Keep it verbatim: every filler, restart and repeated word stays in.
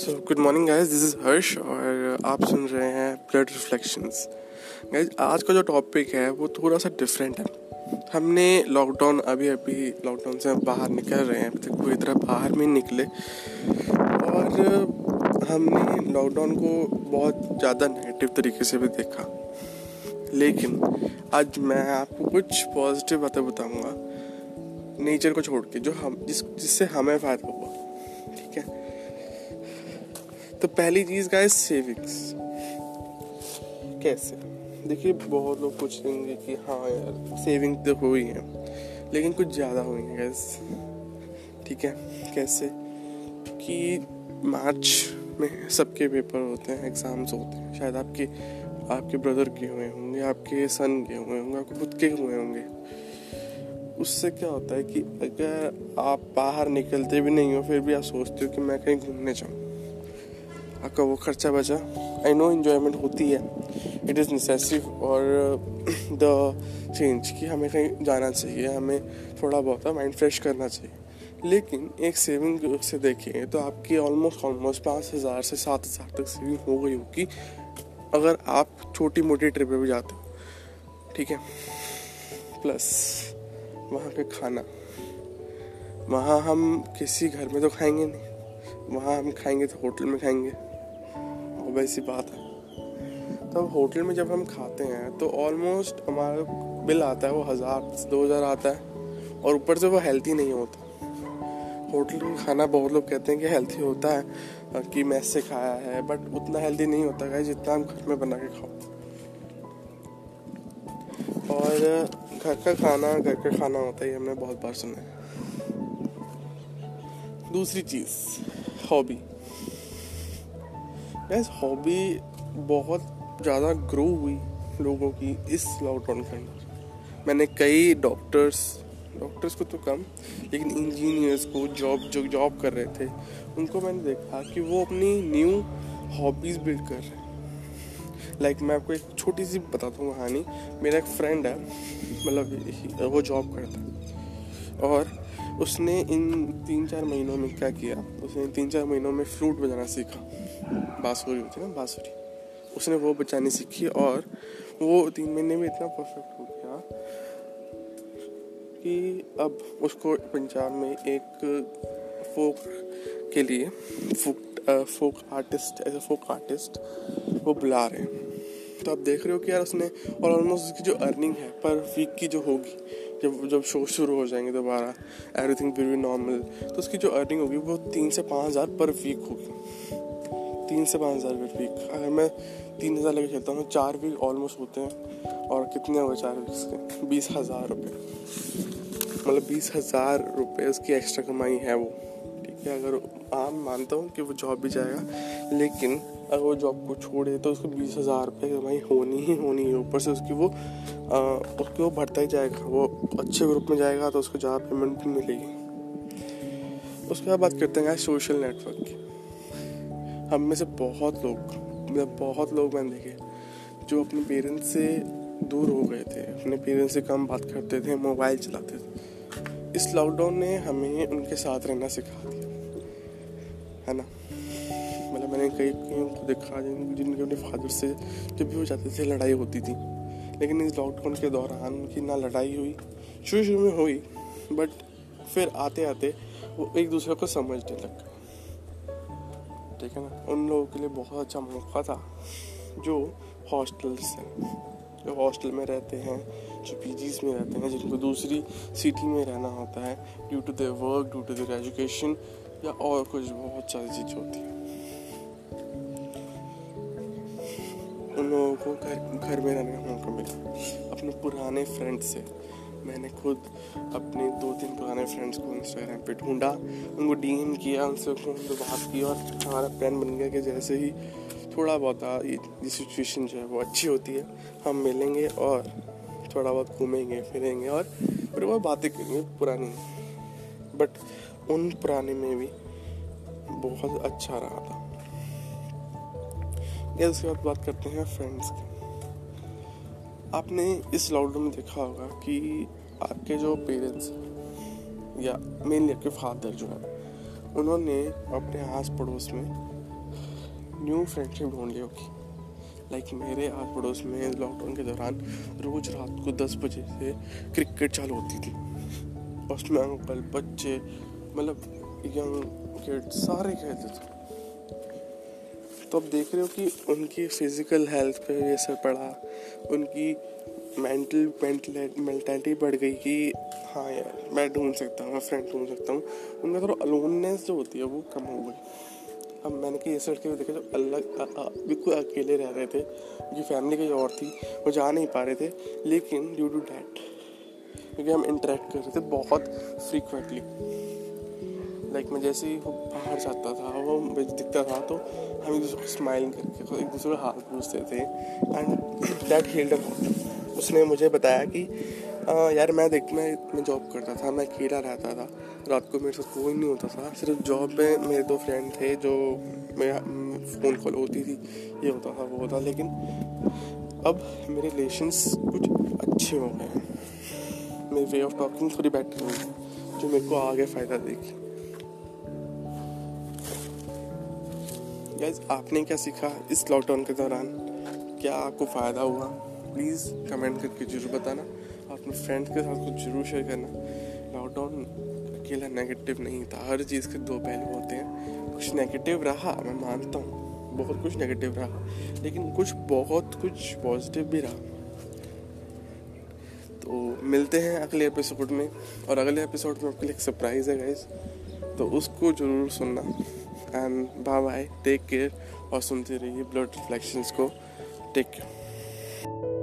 So good morning guys, this is Harsh और आप सुन रहे हैं ब्लड रिफ्लेक्शंस। गाइज, आज का जो टॉपिक है वो थोड़ा सा डिफरेंट है। हमने लॉकडाउन अभी अभी लॉकडाउन से बाहर निकल रहे हैं, तो पूरी तरह बाहर में निकले और हमने लॉकडाउन को बहुत ज़्यादा नेगेटिव तरीके से भी देखा। लेकिन आज मैं आपको कुछ पॉजिटिव बातें बताऊँगा नेचर को छोड़ के, जो हम जिस जिससे हमें फ़ायदा हुआ। ठीक है, तो पहली चीज़ गाइस, सेविंग्स। कैसे? देखिए, बहुत लोग पूछेंगे कि हाँ यार सेविंग तो हुई है, लेकिन कुछ ज़्यादा हुई है गाइस। ठीक है, कैसे कि मार्च में सबके पेपर होते हैं, एग्ज़ाम्स होते हैं। शायद आपके आपके ब्रदर के हुए होंगे, आपके सन के हुए होंगे, आपके खुद के हुए होंगे। उससे क्या होता है कि अगर आप बाहर निकलते भी नहीं हो, फिर भी आप सोचते हो कि मैं कहीं घूमने जाऊँ, आपका वो खर्चा बचा। आई नो इन्जॉयमेंट होती है, इट इज़ नेसेसरी और द चेंज कि हमें कहीं जाना चाहिए, हमें थोड़ा बहुत माइंड फ्रेश करना चाहिए। लेकिन एक सेविंग से देखें तो आपकी ऑलमोस्ट ऑलमोस्ट पाँच हज़ार से सात हज़ार तक सेविंग हो गई होगी, अगर आप छोटी मोटी ट्रिप पे भी जाते हो। ठीक है, प्लस वहाँ का खाना, वहाँ हम किसी घर में तो खाएंगे नहीं, वहाँ हम खाएंगे तो होटल में खाएंगे, वैसी बात है। तब होटल में जब हम खाते हैं तो ऑलमोस्ट हमारा बिल आता है वो हज़ार दो हज़ार आता है, और ऊपर से वो हेल्थी नहीं होता। होटल में खाना बहुत लोग कहते हैं कि हेल्थी होता है, कि मैस से खाया है, बट उतना हेल्दी नहीं होता है जितना हम घर में बना के खाओ। और घर का खाना घर का खाना होता है, हमने बहुत बार सुना है। दूसरी चीज़, हॉबी। गाइस, हॉबी बहुत ज़्यादा ग्रो हुई लोगों की इस लॉकडाउन के अंदर। मैंने कई डॉक्टर्स डॉक्टर्स को तो कम, लेकिन इंजीनियर्स को, जॉब जो जॉब कर रहे थे उनको मैंने देखा कि वो अपनी न्यू हॉबीज़ बिल्ड कर रहे हैं। लाइक मैं आपको एक छोटी सी बताता हूँ कहानी। मेरा एक फ्रेंड है, मतलब वो जॉब करता है, और उसने इन तीन चार महीनों में क्या किया, उसने तीन चार महीनों में फ्लूट बजाना सीखा। बांसुरी होती है ना, बांसुरी, उसने वो बजानी सीखी और वो तीन महीने में इतना परफेक्ट हो गया कि अब उसको पंजाब में एक फोक के लिए folk folk artist as a folk artist वो बुला रहे हैं। तो आप देख रहे हो कि यार उसने, और ऑलमोस्ट उसकी जो अर्निंग है पर वीक की जो होगी, जब जब शो शुरू हो जाएंगे दोबारा, एवरीथिंग विल बी नॉर्मल, तो उसकी जो अर्निंग होगी वो तीन से पाँच हज़ार पर वीक होगी। तीन से पाँच हज़ार पर वीक। अगर मैं तीन हज़ार लेकर चलता हूँ, चार वीक ऑलमोस्ट होते हैं, और कितने हुए चार वीक्स के? बीस हज़ार रुपये, मतलब बीस हज़ार रुपये उसकी एक्स्ट्रा कमाई है वो। ठीक है, अगर आम मानता हूँ कि वो जॉब भी जाएगा, लेकिन अगर वो जॉब को छोड़े तो उसको बीस हज़ार रुपये कमाई होनी ही होनी है। ऊपर से उसकी वो आ, उसकी वो बढ़ता ही जाएगा, वो अच्छे ग्रुप में जाएगा तो उसको ज़्यादा पेमेंट भी मिलेगी। उसके बाद बात करते हैं सोशल नेटवर्क की। हम में से बहुत लोग मतलब बहुत लोग मैंने देखे जो अपने पेरेंट्स से दूर हो गए थे, अपने पेरेंट्स से कम बात करते थे, मोबाइल चलाते थे। इस लॉकडाउन ने हमें उनके साथ रहना सिखा दिया है ना। मतलब मैंने कई को देखा जिन जिनके अपने फादर से जब भी वो जाते थे लड़ाई होती थी, लेकिन इस लॉकडाउन के दौरान उनकी ना लड़ाई हुई, शुरू शुरू में हुई, बट फिर आते आते वो एक दूसरे को समझने लग गए। ठीक है ना, उन लोगों के लिए बहुत अच्छा मौका था जो हॉस्टल्स हैं, जो हॉस्टल में रहते हैं, जो पीजीज़ में रहते हैं, जिनको दूसरी सिटी में रहना होता है due to their work, due to their education, या और कुछ बहुत सारी चीज़ होती है। उन लोगों को घर घर में रहने का मौका मिला अपने पुराने फ्रेंड्स से। मैंने खुद अपने दो तीन पुराने फ्रेंड्स को इंस्टाग्राम पे ढूंढा, उनको डीएम किया, उनसे उनको बात की, और हमारा प्लान बन गया कि जैसे ही थोड़ा बहुत ये सिचुएशन जो है वो अच्छी होती है, हम मिलेंगे और थोड़ा बहुत घूमेंगे फिरेंगे और फिर वो बातें करेंगे पुरानी। बट उन पुराने में भी बहुत अच्छा रहा था। या उसके बाद बात करते हैं फ्रेंड्स की। आपने इस लॉकडाउन में देखा होगा कि आपके जो पेरेंट्स या मेनली आपके फादर जो है, उन्होंने अपने आस पड़ोस में न्यू फ्रेंडशिप ढूंढ ली होगी। लाइक मेरे आस पड़ोस में लॉकडाउन के दौरान रोज़ रात को दस बजे से क्रिकेट चालू होती थी। उसमें अंकल, बच्चे, मतलब यंग किड्स सारे खेलते थे। तो आप देख रहे हो कि उनकी फिज़िकल हेल्थ पे ये असर पड़ा, उनकी मेंटल मेंटलिटी बढ़ गई कि हाँ यार मैं ढूंढ सकता हूँ, मैं फ्रेंड ढूंढ सकता हूँ। उनका थोड़ा अलोननेस जो होती है वो कम हो गई। अब मैंने कि ये सड़के में देखा जब अलग बिल्कुल अकेले रह रहे थे, उनकी फैमिली कहीं और थी, वो जा नहीं पा रहे थे, लेकिन ड्यू टू डैट क्योंकि हम इंटरेक्ट कर रहे थे बहुत फ्रीक्वेंटली। लाइक मैं जैसे ही वो बाहर जाता था, वो दिखता था, तो हम एक दूसरे को स्माइल करके तो एक दूसरे को हाथ पूछते थे। And that held up. उसने मुझे बताया कि आ, यार मैं देख मैं मैं जॉब करता था, मैं अकेला रहता था, रात को मेरे साथ कोई नहीं होता था, सिर्फ जॉब में मेरे दो फ्रेंड थे जो मेरा फ़ोन कॉल होती थी, ये होता था वो होता। लेकिन अब मेरे रिलेशंस कुछ अच्छे हो गए हैं, मेरी वे ऑफ टॉकिंग थोड़ी बेटर हुई है जो मेरे को आगे फ़ायदा देगी। गाइस, आपने क्या सीखा इस लॉकडाउन के दौरान? क्या आपको फ़ायदा हुआ? प्लीज़ कमेंट करके जरूर बताना, अपने फ्रेंड्स के साथ कुछ जरूर शेयर करना। लॉकडाउन अकेला नेगेटिव नहीं था, हर चीज़ के दो पहलू होते हैं। कुछ नेगेटिव रहा, मैं मानता हूँ बहुत कुछ नेगेटिव रहा, लेकिन कुछ बहुत कुछ पॉजिटिव भी रहा। तो मिलते हैं अगले एपिसोड में, और अगले एपिसोड में आपके लिए एक सरप्राइज़ है गाइस, तो उसको ज़रूर सुनना। And bye bye, take care, और सुनते रहिए ब्लड रिफ्लेक्शंस को। Take care.